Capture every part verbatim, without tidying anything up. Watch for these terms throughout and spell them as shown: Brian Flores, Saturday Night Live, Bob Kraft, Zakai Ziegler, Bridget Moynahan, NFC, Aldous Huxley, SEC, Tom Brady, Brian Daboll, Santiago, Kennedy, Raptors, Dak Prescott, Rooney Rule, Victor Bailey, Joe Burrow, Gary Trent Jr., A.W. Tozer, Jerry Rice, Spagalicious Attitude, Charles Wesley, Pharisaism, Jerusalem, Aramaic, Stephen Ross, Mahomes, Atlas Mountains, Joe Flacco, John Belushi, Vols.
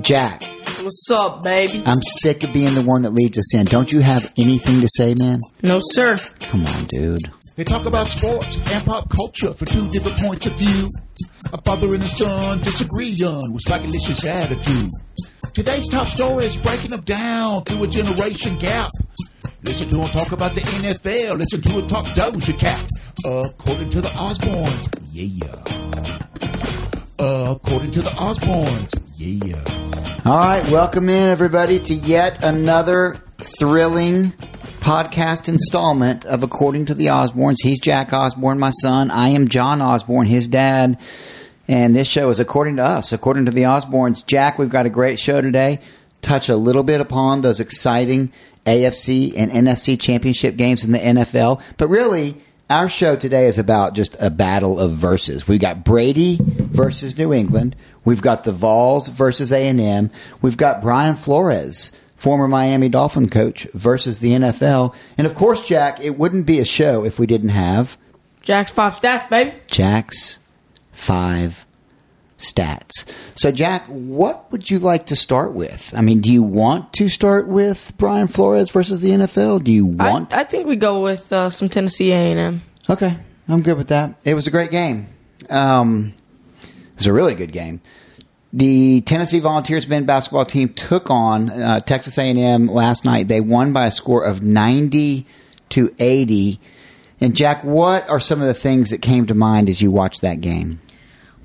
Jack. What's up, baby? I'm sick of being the one that leads us in. Don't you have anything to say, man? No, sir. Come on, dude. They talk about sports and pop culture for two different points of view. A father and a son disagree on with Spagalicious Attitude. Today's top story is breaking them down through a generation gap. Listen to them talk about the N F L. Listen to them talk Doja Cat. According to the Osbournes. Yeah. According to the Osbournes. Yeah. All right. Welcome in, everybody, to yet another thrilling podcast installment of According to the Osbournes. He's Jack Osborne, my son. I am John Osborne, his dad. And this show is According to Us, According to the Osbournes. Jack, we've got a great show today. Touch a little bit upon those exciting A F C and N F C championship games in the N F L. But really, our show today is about just a battle of verses. We've got Brady versus New England. We've got the Vols versus A and M. We've got Brian Flores, former Miami Dolphin coach, versus the N F L. And, of course, Jack, it wouldn't be a show if we didn't have... Jack's five stats, baby. Jack's five stats. So, Jack, what would you like to start with? I mean, do you want to start with Brian Flores versus the N F L? Do you want... I, I think we go with uh, some Tennessee A and M. Okay. I'm good with that. It was a great game. Um, it was a really good game. The Tennessee Volunteers men's basketball team took on uh, Texas A and M last night. They won by a score of ninety to eighty. And, Jack, what are some of the things that came to mind as you watched that game?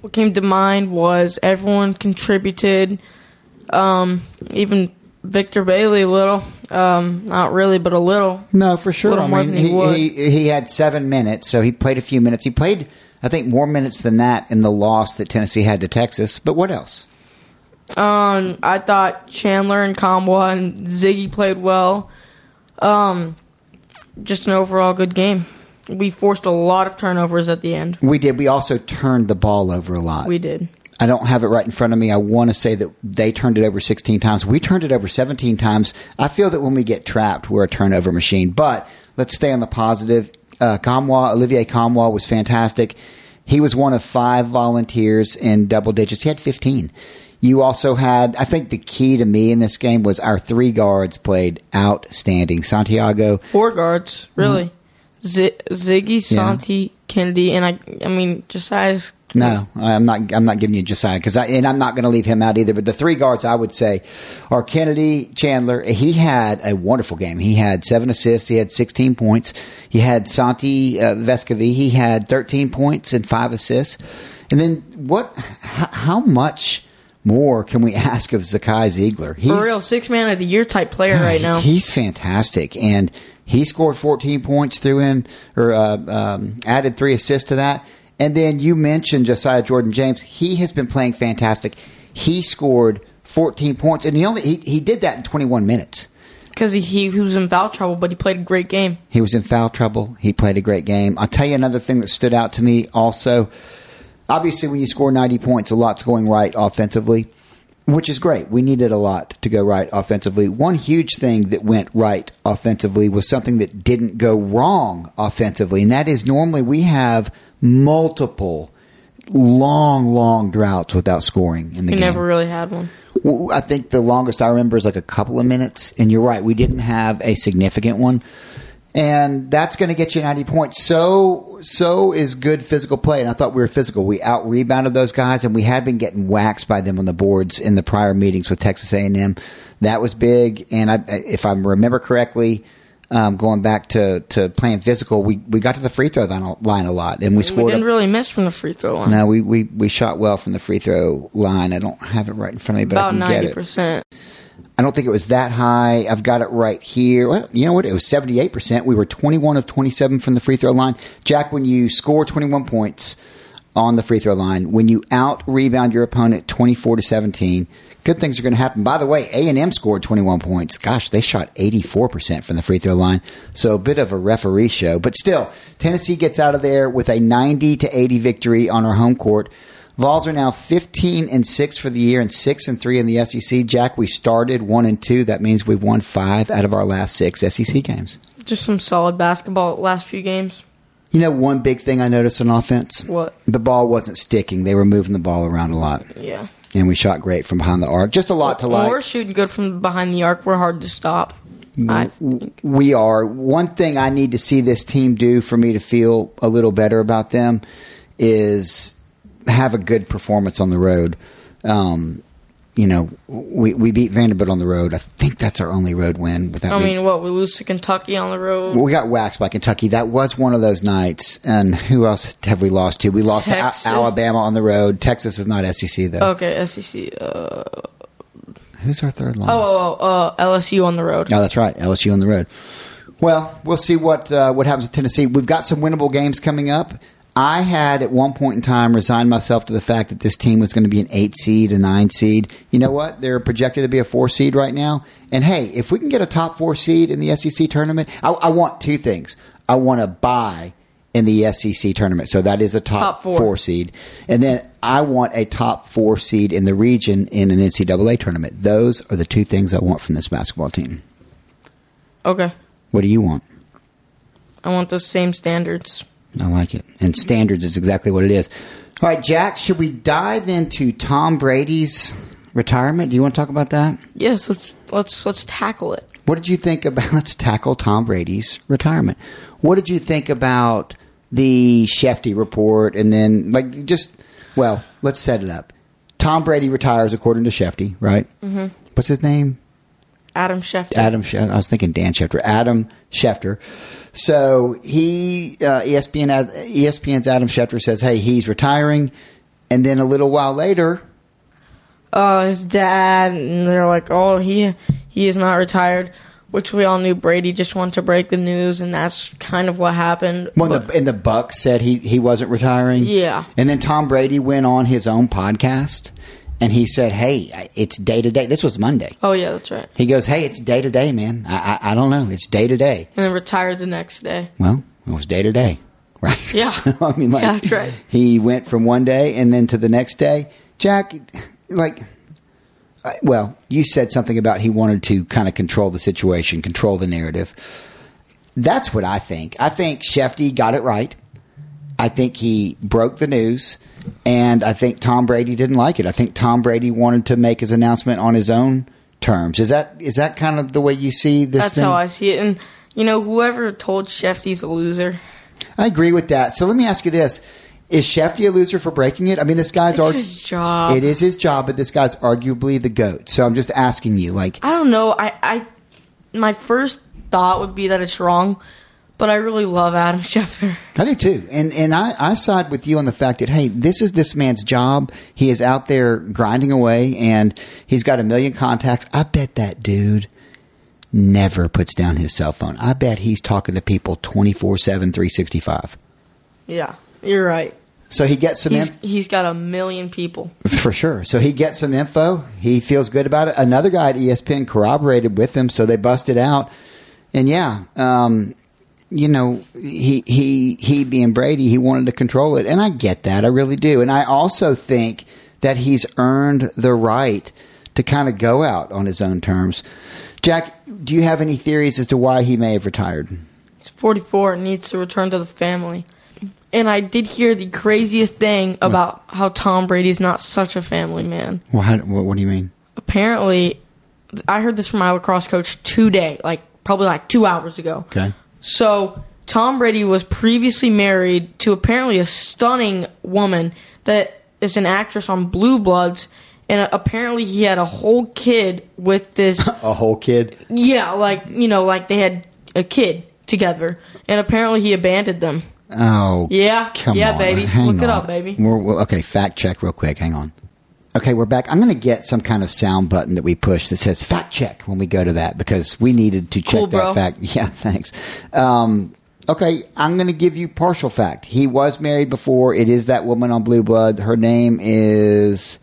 What came to mind was everyone contributed, um, even Victor Bailey a little. Um, not really, but a little. No, for sure. I mean, he, he, he had seven minutes, so he played a few minutes. He played... I think more minutes than that in the loss that Tennessee had to Texas. But what else? Um, I thought Chandler and Camwa and Ziggy played well. Um, just an overall good game. We forced a lot of turnovers at the end. We did. We also turned the ball over a lot. We did. I don't have it right in front of me. I want to say that they turned it over sixteen times. We turned it over seventeen times. I feel that when we get trapped, we're a turnover machine. But let's stay on the positive. Uh, Camwa, Olivier Camwa was fantastic. He was one of five volunteers in double digits. He had fifteen. You also had, I think the key to me in this game was our three guards played outstanding. Santiago. Four guards, really. Mm-hmm. Z- Ziggy, Santi, yeah. Kennedy, and I I mean, Josiah's. No, I'm not I'm not giving you Josiah, because I, and I'm not going to leave him out either. But the three guards, I would say, are Kennedy, Chandler. He had a wonderful game. He had seven assists. He had sixteen points. He had Santi uh, Vescovi. He had thirteen points and five assists. And then what? H- how much more can we ask of Zakai Ziegler? He's, For real, six-man of the year type player God, right now. He's fantastic. And he scored fourteen points, threw in or uh, um, added three assists to that. And then you mentioned Josiah Jordan James. He has been playing fantastic. He scored fourteen points, and he only he, he did that in twenty-one minutes. Because he, he was in foul trouble, but he played a great game. He was in foul trouble. He played a great game. I'll tell you another thing that stood out to me also. Obviously, when you score ninety points, a lot's going right offensively, which is great. We needed a lot to go right offensively. One huge thing that went right offensively was something that didn't go wrong offensively, and that is normally we have – multiple long, long droughts without scoring in the game. We never really had one. Well, I think the longest I remember is like a couple of minutes. And you're right, we didn't have a significant one. And that's going to get you ninety points. So, so is good physical play. And I thought we were physical. We out-rebounded those guys, and we had been getting waxed by them on the boards in the prior meetings with Texas A and M. That was big. And I, if I remember correctly... Um, going back to, to playing physical, we, we got to the free throw line a lot, and we scored. We didn't a, really miss from the free throw line. No, we, we, we shot well from the free throw line. I don't have it right in front of me, but about I can ninety percent. Get it. I don't think it was that high. I've got it right here. Well, you know what? It was seventy-eight percent. We were twenty-one of twenty-seven from the free throw line. Jack, when you score twenty-one points on the free throw line, when you out-rebound your opponent twenty-four to seventeen, good things are going to happen. By the way, A and M scored twenty-one points. Gosh, they shot eighty-four percent from the free throw line. So a bit of a referee show. But still, Tennessee gets out of there with a ninety to eighty victory on our home court. Vols are now fifteen and six for the year and six and three in the S E C. Jack, we started one and two. That means we've won five out of our last six S E C games. Just some solid basketball last few games. You know, one big thing I noticed on offense? What? The ball wasn't sticking. They were moving the ball around a lot. Yeah. and we shot great from behind the arc. Just a lot to like. We're shooting good from behind the arc. We're hard to stop. I think. We are. One thing I need to see this team do for me to feel a little better about them is have a good performance on the road. Um, you know, we we beat Vanderbilt on the road. I think that's our only road win. Without I mean, me. what, we lose to Kentucky on the road? We got waxed by Kentucky. That was one of those nights. And who else have we lost to? We lost Texas. to Al- Alabama on the road. Texas is not S E C, though. Okay, S E C. Uh... Who's our third line? Oh, oh uh, L S U on the road. Oh, that's right. L S U on the road. Well, we'll see what uh, what happens with Tennessee. We've got some winnable games coming up. I had, at one point in time, resigned myself to the fact that this team was going to be an eight seed, a nine seed. You know what? They're projected to be a four seed right now. And, hey, if we can get a top four seed in the S E C tournament, I, I want two things. I want to buy in the S E C tournament. So that is a top, top four. four seed. And then I want a top four seed in the region in an N C double A tournament. Those are the two things I want from this basketball team. Okay. What do you want? I want those same standards. I like it. And standards is exactly what it is. All right, Jack, should we dive into Tom Brady's retirement? Do you want to talk about that? Yes, let's let's let's tackle it. What did you think about let's tackle Tom Brady's retirement? What did you think about the Schefter report and then like just well, let's set it up. Tom Brady retires according to Schefter, right? Mm-hmm. What's his name? Adam Schefter. Adam Schefter. I was thinking Dan Schefter. Adam Schefter. So he, uh, E S P N has, E S P N's Adam Schefter says, hey, he's retiring. And then a little while later. Uh, his dad, and they're like, oh, he he is not retired, which we all knew. Brady just wanted to break the news, and that's kind of what happened. Well, but, the, and the Bucks said he, he wasn't retiring. Yeah. And then Tom Brady went on his own podcast. And he said, hey, it's day-to-day. This was Monday. Oh, yeah, that's right. He goes, hey, it's day-to-day, man. I I, I don't know. It's day-to-day. And then retired the next day. Well, it was day-to-day, right? Yeah. So, I mean, like, yeah, that's right. He went from one day and then to the next day. Jack, like, well, you said something about he wanted to kind of control the situation, control the narrative. That's what I think. I think Schefter got it right. I think he broke the news. And I think Tom Brady didn't like it. I think Tom Brady wanted to make his announcement on his own terms. Is that is that kind of the way you see this That's thing? That's how I see it. And, you know, whoever told Schefter's a loser. I agree with that. So let me ask you this. Is Schefter a loser for breaking it? I mean, this guy's... It's argu- his job. It is his job, but this guy's arguably the GOAT. So I'm just asking you, like... I don't know. I, I my first thought would be that it's wrong, but I really love Adam Schefter. I do too. And and I, I side with you on the fact that, hey, this is this man's job. He is out there grinding away, and he's got a million contacts. I bet that dude never puts down his cell phone. I bet he's talking to people twenty-four seven, three sixty-five. Yeah, you're right. So he gets some info. He's got a million people. For sure. So he gets some info. He feels good about it. Another guy at E S P N corroborated with him, so they busted out. And, yeah, um... you know, he he he being Brady, he wanted to control it. And I get that. I really do. And I also think that he's earned the right to kind of go out on his own terms. Jack, do you have any theories as to why he may have retired? He's forty-four and needs to return to the family. And I did hear the craziest thing about what? How Tom Brady's not such a family man. Well, how, what, what do you mean? Apparently, I heard this from my lacrosse coach today, like probably like two hours ago. Okay. So, Tom Brady was previously married to apparently a stunning woman that is an actress on Blue Bloods, and apparently he had a whole kid with this... A whole kid? Yeah, like, you know, like they had a kid together, and apparently he abandoned them. Oh, yeah, come yeah, on. baby. Hang Look on. it up, baby. We're, we're, okay, fact check real quick. Hang on. Okay, we're back. I'm going to get some kind of sound button that we push that says fact check when we go to that because we needed to check cool, that bro. fact. Yeah, thanks. Um, okay, I'm going to give you partial fact. He was married before. It is that woman on Blue Blood. Her name is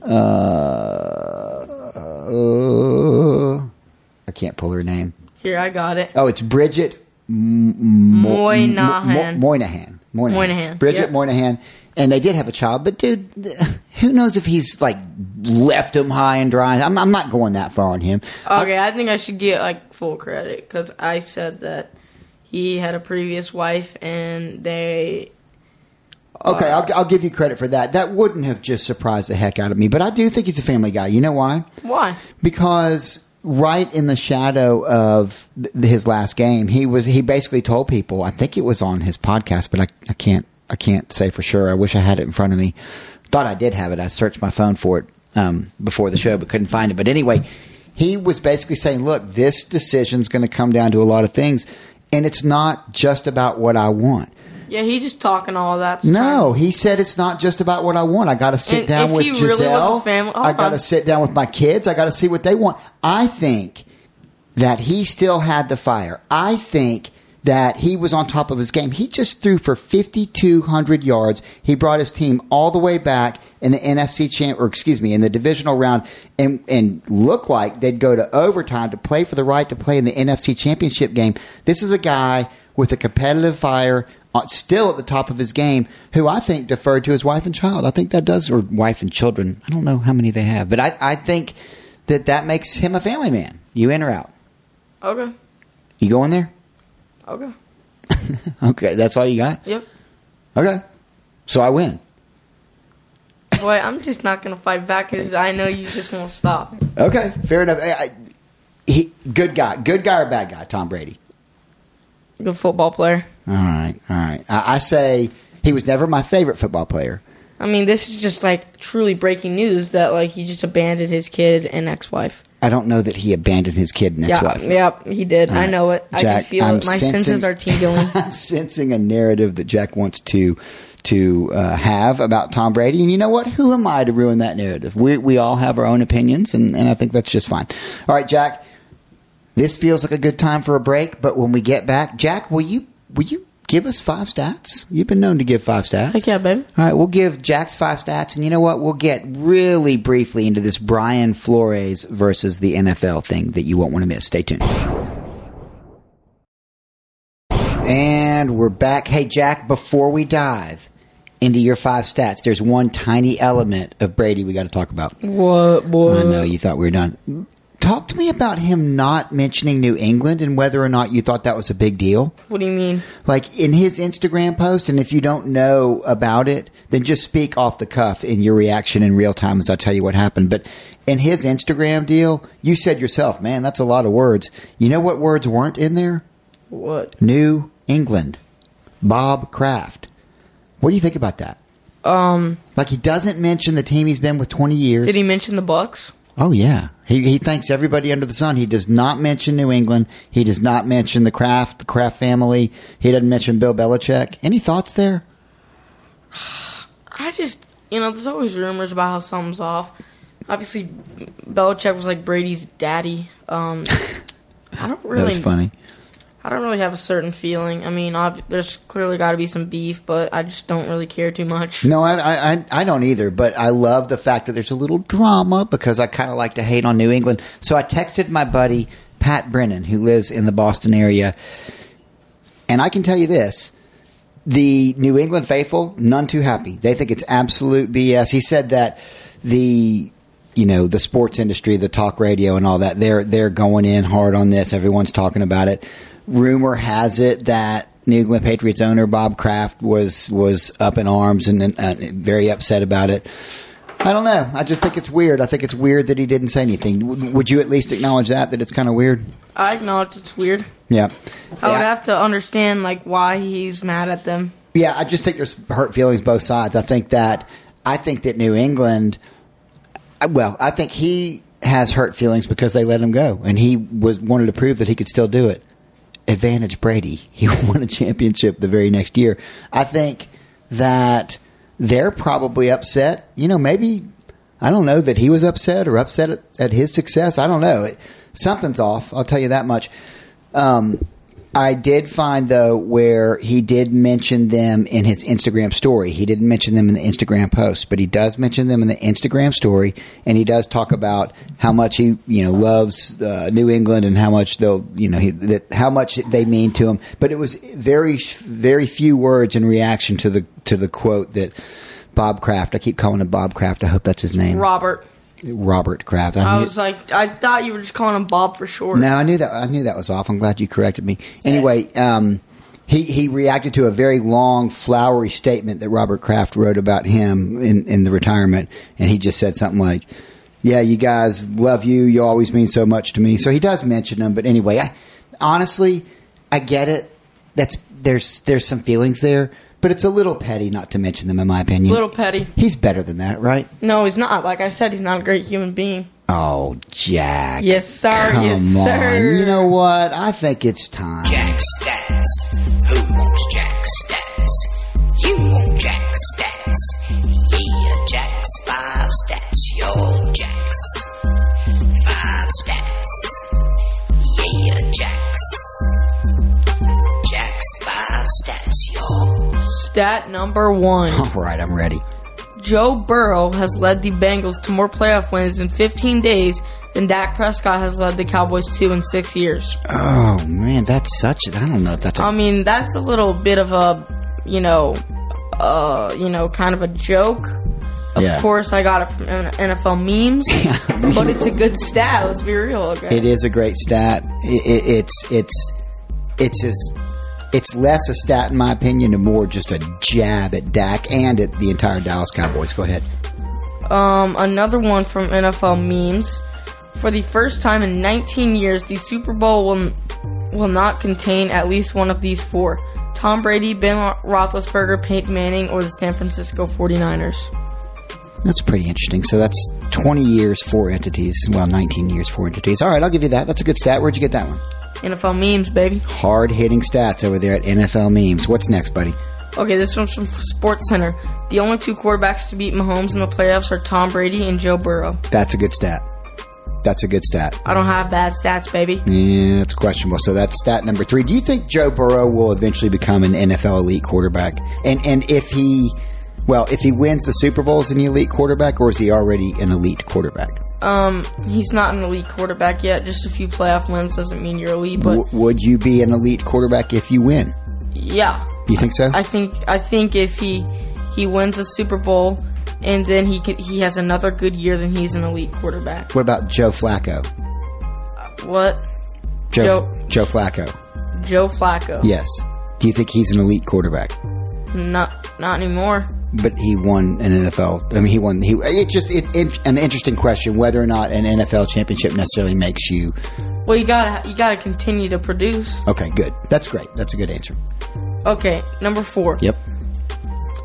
uh, uh I can't pull her name. Here, I got it. Oh, it's Bridget M- Moynahan. Mo- Moynahan. Moynahan. Moynahan. Bridget yep. Moynahan. And they did have a child, but dude, who knows if he's like left him high and dry. I'm, I'm not going that far on him. Okay, I, I think I should get like full credit because I said that he had a previous wife and they Okay, uh, I'll, I'll give you credit for that. That wouldn't have just surprised the heck out of me. But I do think he's a family guy. You know why? Why? Because right in the shadow of th- his last game, he was he basically told people, I think it was on his podcast, but I, I can't I can't say for sure. I wish I had it in front of me. Thought I did have it. I searched my phone for it um, before the show, but couldn't find it. But anyway, he was basically saying, look, this decision's going to come down to a lot of things, and it's not just about what I want. Yeah, he just talking all that stuff. No, he said it's not just about what I want. I got to sit and down with Giselle. Really was a family, oh, I got to sit down with my kids. I got to see what they want. I think that he still had the fire. I think that he was on top of his game. He just threw for fifty-two hundred yards. He brought his team all the way back in the N F C champ, or excuse me, in the divisional round, and and looked like they'd go to overtime to play for the right to play in the N F C championship game. This is a guy with a competitive fire, still at the top of his game, who I think deferred to his wife and child. I think that does, or wife and children. I don't know how many they have, but I, I think that that makes him a family man. You in or out? Okay. You going there? Okay. Okay, that's all you got? Yep. Okay. So I win. Boy, I'm just not going to fight back because I know you just won't stop. Okay, fair enough. I, I, he, good guy. Good guy or bad guy, Tom Brady? Good football player. All right, all right. I, I say he was never my favorite football player. I mean, this is just like truly breaking news that like he just abandoned his kid and ex-wife. I don't know that he abandoned his kid and ex-wife. Yeah, yeah, he did. Right. I know it. Jack, I can feel I'm it. My sensing, senses are tingling. I'm sensing a narrative that Jack wants to to uh, have about Tom Brady. And you know what? Who am I to ruin that narrative? We we all have our own opinions, and, and I think that's just fine. All right, Jack, this feels like a good time for a break, but when we get back, Jack, will you will you give us five stats? You've been known to give five stats. Heck yeah, babe. All right, we'll give Jack's five stats, and you know what? We'll get really briefly into this Brian Flores versus the N F L thing that you won't want to miss. Stay tuned. And we're back. Hey, Jack, before we dive into your five stats, there's one tiny element of Brady we got to talk about. What, boy? I know, you thought we were done. Talk to me about him not mentioning New England and whether or not you thought that was a big deal. What do you mean? Like in his Instagram post, and if you don't know about it, then just speak off the cuff in your reaction in real time as I tell you what happened. But in his Instagram deal, you said yourself, man, that's a lot of words. You know what words weren't in there? What? New England. Bob Kraft. What do you think about that? Um, Like he doesn't mention the team he's been with twenty years. Did he mention the Bucks? Oh, yeah. He he thanks everybody under the sun. He does not mention New England. He does not mention the Kraft, the Kraft family. He doesn't mention Bill Belichick. Any thoughts there? I just, you know, there's always rumors about how something's off. Obviously, Belichick was like Brady's daddy. Um, I don't really. That's funny. I don't really have a certain feeling. I mean, ob- there's clearly got to be some beef, but I just don't really care too much. No, I, I I don't either, but I love the fact that there's a little drama because I kind of like to hate on New England. So I texted my buddy, Pat Brennan, who lives in the Boston area, and I can tell you this. The New England faithful, none too happy. They think it's absolute B S. He said that the... you know, the sports industry, the talk radio and all that, they're they're going in hard on this. Everyone's talking about it. Rumor has it that New England Patriots owner Bob Kraft was was up in arms and, and uh, very upset about it. I don't know. I just think it's weird. I think it's weird that he didn't say anything. W- would you at least acknowledge that, that it's kind of weird? I acknowledge it's weird. Yeah. I would yeah. have to understand, like, why he's mad at them. Yeah, I just think there's hurt feelings both sides. I think that I think that New England... Well, I think he has hurt feelings because they let him go, and he was wanted to prove that he could still do it. Advantage Brady. He won a championship the very next year. I think that they're probably upset. You know, maybe, I don't know, that he was upset or upset at, at his success. I don't know. It, something's off, I'll tell you that much. Um, I did find, though, where he did mention them in his Instagram story. He didn't mention them in the Instagram post, but he does mention them in the Instagram story, and he does talk about how much he, you know, loves uh, New England and how much they'll, you know, he, that, how much they mean to him. But it was very, very few words in reaction to the to the quote that Bob Kraft. I keep calling him Bob Kraft. I hope that's his name. Robert. Robert Kraft. I, I was it. like, I thought you were just calling him Bob for short. No, I knew that. I knew that was off. I'm glad you corrected me. Anyway, um, He he reacted to a very long, flowery statement that Robert Kraft wrote about him in, in the retirement, and he just said something like, yeah, you guys, love you. You always mean so much to me. So he does mention them, but anyway, I, honestly, I get it. That's there's there's some feelings there, but it's a little petty not to mention them, in my opinion. A little petty. He's better than that, right? No, he's not. Like I said, he's not a great human being. Oh, Jack. Yes, sir. Come yes, on. Sir. You know what? I think it's time. Jack Stats. Who wants Jack Stats? You want Jack Stats. Yeah, Jack's five stats. Your Jack's five stats. Yeah, Jack's. Jack's five stats. Your stat number one. All right, I'm ready. Joe Burrow has led the Bengals to more playoff wins in fifteen days than Dak Prescott has led the Cowboys to in six years. Oh, man, that's such a... I don't know if that's a... I mean, that's a little bit of a, you know, uh, you know, kind of a joke. Of yeah. course, I got it from N F L memes, but it's a good stat. Let's be real, okay? It is a great stat. It, it, it's, it's, it's as... It's less a stat, in my opinion, and more just a jab at Dak and at the entire Dallas Cowboys. Go ahead. Um, another one from N F L memes. For the first time in nineteen years, the Super Bowl will, will not contain at least one of these four. Tom Brady, Ben Roethlisberger, Peyton Manning, or the San Francisco forty-niners. That's pretty interesting. So that's twenty years, four entities. Well, nineteen years, four entities. All right, I'll give you that. That's a good stat. Where'd you get that one? N F L memes, baby. Hard-hitting stats over there at N F L memes. What's next, buddy? Okay, this one's from SportsCenter. The only two quarterbacks to beat Mahomes in the playoffs are Tom Brady and Joe Burrow. That's a good stat. That's a good stat. I don't have bad stats, baby. Yeah, it's questionable. So that's stat number three. Do you think Joe Burrow will eventually become an N F L elite quarterback? And and if he, well, if he wins the Super Bowl, is he an elite quarterback, or is he already an elite quarterback? Um, he's not an elite quarterback yet. Just a few playoff wins doesn't mean you're elite. But w- would you be an elite quarterback if you win? Yeah. You think so? I think I think if he he wins a Super Bowl and then he can, he has another good year, then he's an elite quarterback. What about Joe Flacco? Uh, what? Joe Joe Flacco. Joe Flacco. Yes. Do you think he's an elite quarterback? Not not anymore. But he won an N F L. I mean, he won. He it just it, it an interesting question whether or not an N F L championship necessarily makes you. Well, you gotta you gotta continue to produce. Okay, good. That's great. That's a good answer. Okay, number four. Yep.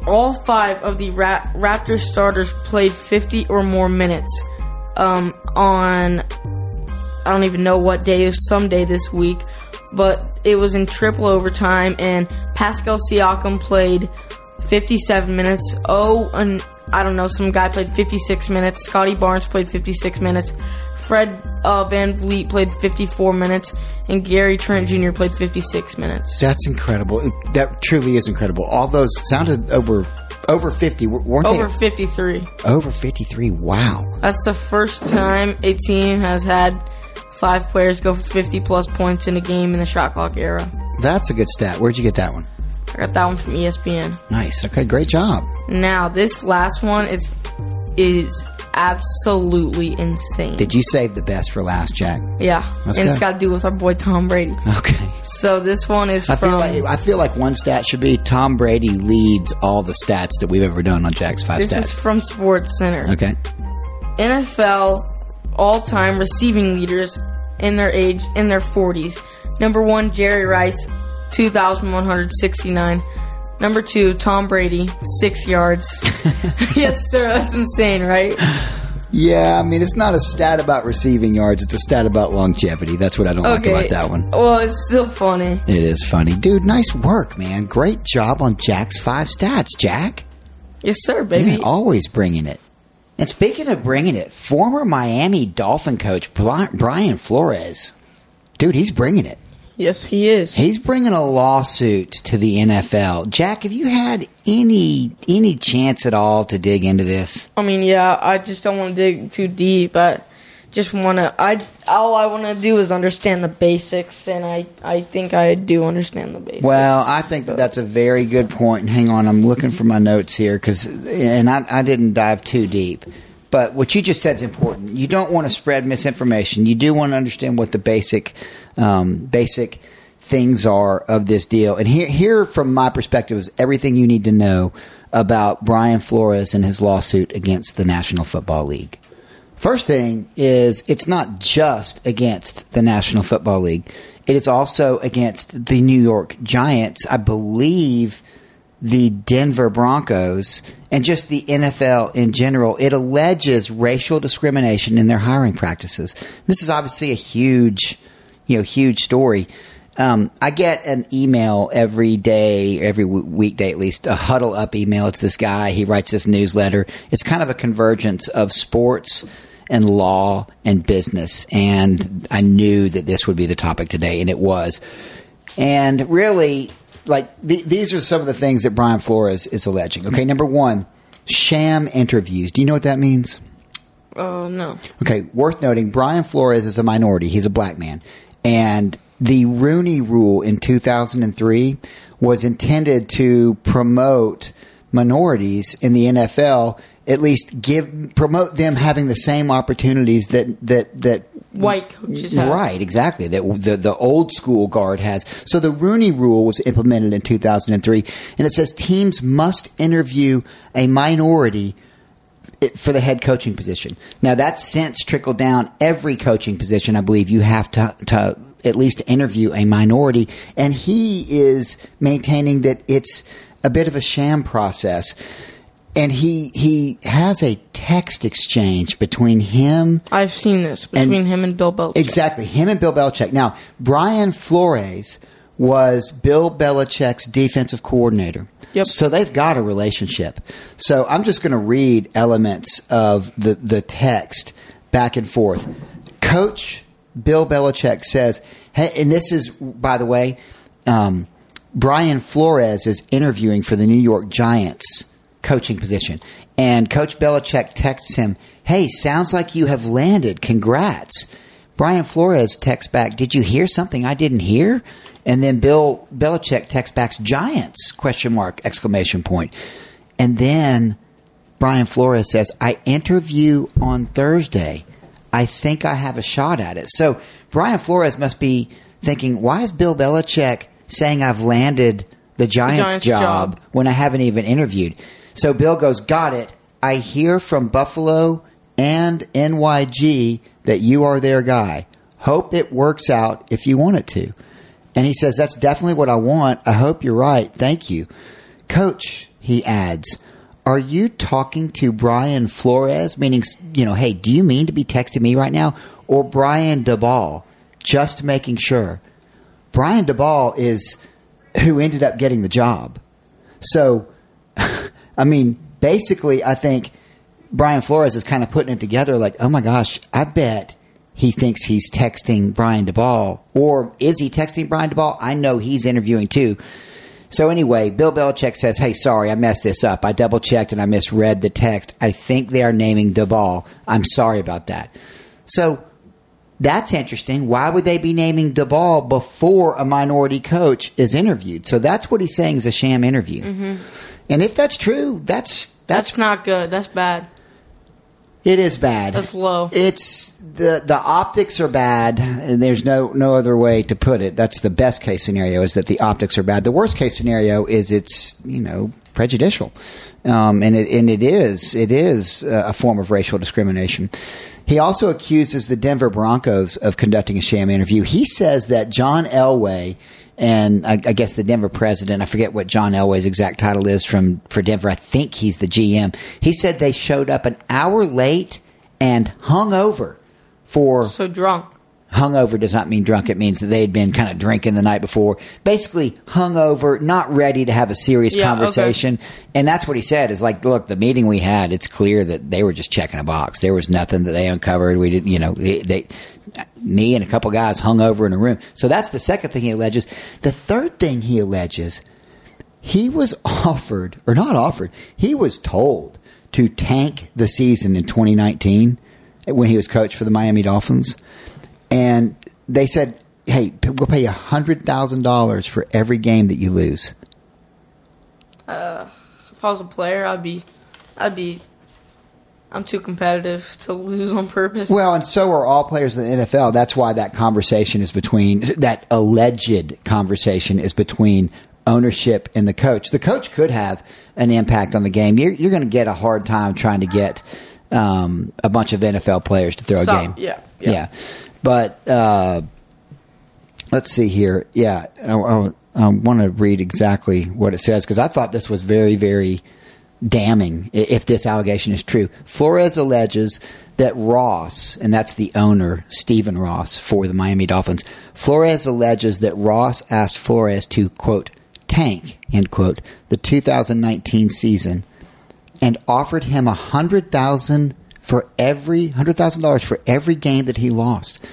All five of the Ra- Raptors starters played fifty or more minutes. Um, on I don't even know what day. It was someday this week, but it was in triple overtime, and Pascal Siakam played fifty-seven minutes. Oh, and I don't know, some guy played fifty-six minutes. Scotty Barnes played fifty-six minutes. Fred uh, VanVleet played fifty-four minutes. And Gary Trent Junior played fifty-six minutes. That's incredible. It, that truly is incredible. All those sounded over over fifty, weren't they? Over fifty-three. Over fifty-three, wow. That's the first time a team has had five players go for fifty-plus points in a game in the shot clock era. That's a good stat. Where'd you get that one? I got that one from E S P N. Nice. Okay, great job. Now, this last one is is absolutely insane. Did you save the best for last, Jack? Yeah. Let's and go. It's got to do with our boy Tom Brady. Okay. So this one is I from... Feel like, I feel like one stat should be Tom Brady leads all the stats that we've ever done on Jack's Five this Stats. This is from SportsCenter. Okay. N F L all-time receiving leaders in their age, in their forties. Number one, Jerry Rice, two thousand one hundred sixty-nine. Number two, Tom Brady, six yards. Yes, sir. That's insane, right? Yeah, I mean, it's not a stat about receiving yards. It's a stat about longevity. That's what I don't okay. like about that one. Well, it's still funny. It is funny. Dude, nice work, man. Great job on Jack's Five Stats, Jack. Yes, sir, baby. Man, always bringing it. And speaking of bringing it, former Miami Dolphin coach Brian Flores. Dude, he's bringing it. Yes, he is. He's bringing a lawsuit to the N F L. Jack, have you had any any chance at all to dig into this? I mean, yeah, I just don't want to dig too deep. I just want to. I all I want to do is understand the basics, and I, I think I do understand the basics. Well, I think so. that that's a very good point. And hang on, I'm looking for my notes here, 'cause, and I, I didn't dive too deep. But what you just said is important. You don't want to spread misinformation. You do want to understand what the basic, um, basic things are of this deal. And here, here from my perspective is everything you need to know about Brian Flores and his lawsuit against the National Football League. First thing is it's not just against the National Football League. It is also against the New York Giants, I believe the Denver Broncos, and just the N F L in general. It alleges racial discrimination in their hiring practices. This is obviously a huge, you know, huge story. Um, I get an email every day, every w- weekday at least, a huddle up email. It's this guy. He writes this newsletter. It's kind of a convergence of sports and law and business. And I knew that this would be the topic today, and it was. And really, like, th- these are some of the things that Brian Flores is alleging. Okay, number one, sham interviews. Do you know what that means? Oh, uh, no. Okay, worth noting, Brian Flores is a minority. He's a black man. And the Rooney Rule in two thousand three was intended to promote minorities in the N F L, at least give promote them having the same opportunities that that, that white coaches have. Right, exactly. That the, the old school guard has. So the Rooney Rule was implemented in two thousand three, and it says teams must interview a minority for the head coaching position. Now, that's since trickled down every coaching position. I believe you have to, to at least interview a minority. And he is maintaining that it's a bit of a sham process. And he he has a text exchange between him. I've seen this. Between and, him and Bill Belichick. Exactly. Him and Bill Belichick. Now, Brian Flores was Bill Belichick's defensive coordinator. Yep. So they've got a relationship. So I'm just going to read elements of the, the text back and forth. Coach Bill Belichick says, hey, and this is, by the way, um, Brian Flores is interviewing for the New York Giants coaching position. And Coach Belichick texts him, hey, sounds like you have landed. Congrats. Brian Flores texts back, did you hear something I didn't hear? And then Bill Belichick texts back, Giants, question mark, exclamation point. And then Brian Flores says, I interview on Thursday. I think I have a shot at it. So Brian Flores must be thinking, why is Bill Belichick saying I've landed the Giants, the Giants job, job when I haven't even interviewed? So Bill goes, got it. I hear from Buffalo and N Y G that you are their guy. Hope it works out if you want it to. And he says, that's definitely what I want. I hope you're right. Thank you. Coach, he adds, are you talking to Brian Flores? Meaning, you know, hey, do you mean to be texting me right now? Or Brian Daboll? Just making sure. Brian Daboll is who ended up getting the job. So, I mean, basically, I think Brian Flores is kind of putting it together like, oh, my gosh, I bet he thinks he's texting Brian Daboll, or is he texting Brian Daboll? I know he's interviewing too. So anyway, Bill Belichick says, hey, sorry, I messed this up. I double-checked and I misread the text. I think they are naming Daboll. I'm sorry about that. So that's interesting. Why would they be naming Daboll before a minority coach is interviewed? So that's what he's saying is a sham interview. Mm-hmm. And if that's true, that's, that's – That's not good. That's bad. It is bad. That's low. It's the the optics are bad, and there's no, no other way to put it. That's the best case scenario, is that the optics are bad. The worst case scenario is it's, you know, prejudicial, um, and it and it is it is a form of racial discrimination. He also accuses the Denver Broncos of conducting a sham interview. He says that John Elway and I, I guess the Denver president, I forget what John Elway's exact title is from for Denver. I think he's the G M. He said they showed up an hour late and hungover for so drunk. Hungover does not mean drunk. It means that they had been kind of drinking the night before. Basically hungover, not ready to have a serious yeah, conversation. Okay. And that's what he said is like, look, the meeting we had, it's clear that they were just checking a box. There was nothing that they uncovered. We didn't, you know, they, they me and a couple guys hung over in a room. So that's the second thing he alleges. The third thing he alleges, he was offered or not offered. He was told to tank the season in twenty nineteen when he was coach for the Miami Dolphins. And they said, hey, we'll pay you one hundred thousand dollars for every game that you lose. Uh, if I was a player, I'd be, I'd be I'm too competitive to lose on purpose. Well, and so are all players in the N F L. That's why that conversation is between, that alleged conversation is between ownership and the coach. The coach could have an impact on the game. You're, you're going to get a hard time trying to get um, a bunch of N F L players to throw Some, a game. Yeah, yeah. yeah. But uh, let's see here. Yeah, I, I, I want to read exactly what it says because I thought this was very, very damning if this allegation is true. Flores alleges that Ross, and that's the owner, Stephen Ross, for the Miami Dolphins, Flores alleges that Ross asked Flores to, quote, tank, end quote, the two thousand nineteen season and offered him one hundred thousand dollars for every one hundred thousand dollars for every game that he lost.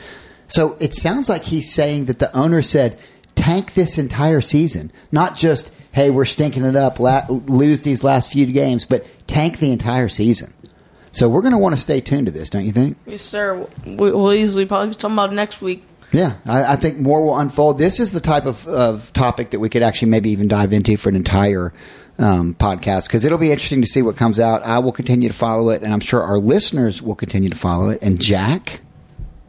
So it sounds like he's saying that the owner said, tank this entire season, not just, hey, we're stinking it up, la- lose these last few games, but tank the entire season. So we're going to want to stay tuned to this, don't you think? Yes, sir. We'll easily probably be talking about it next week. Yeah, I, I think more will unfold. This is the type of, of topic that we could actually maybe even dive into for an entire um, podcast because it'll be interesting to see what comes out. I will continue to follow it, and I'm sure our listeners will continue to follow it. And Jack?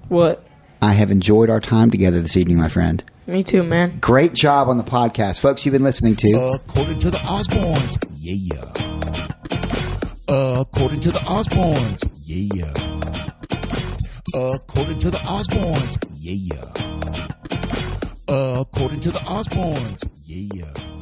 What? I have enjoyed our time together this evening, my friend. Me too, man. Great job on the podcast. Folks, you've been listening to According to the Osbournes. Yeah. According to the Osbournes. Yeah. According to the Osbournes. Yeah. According to the Osbournes. Yeah.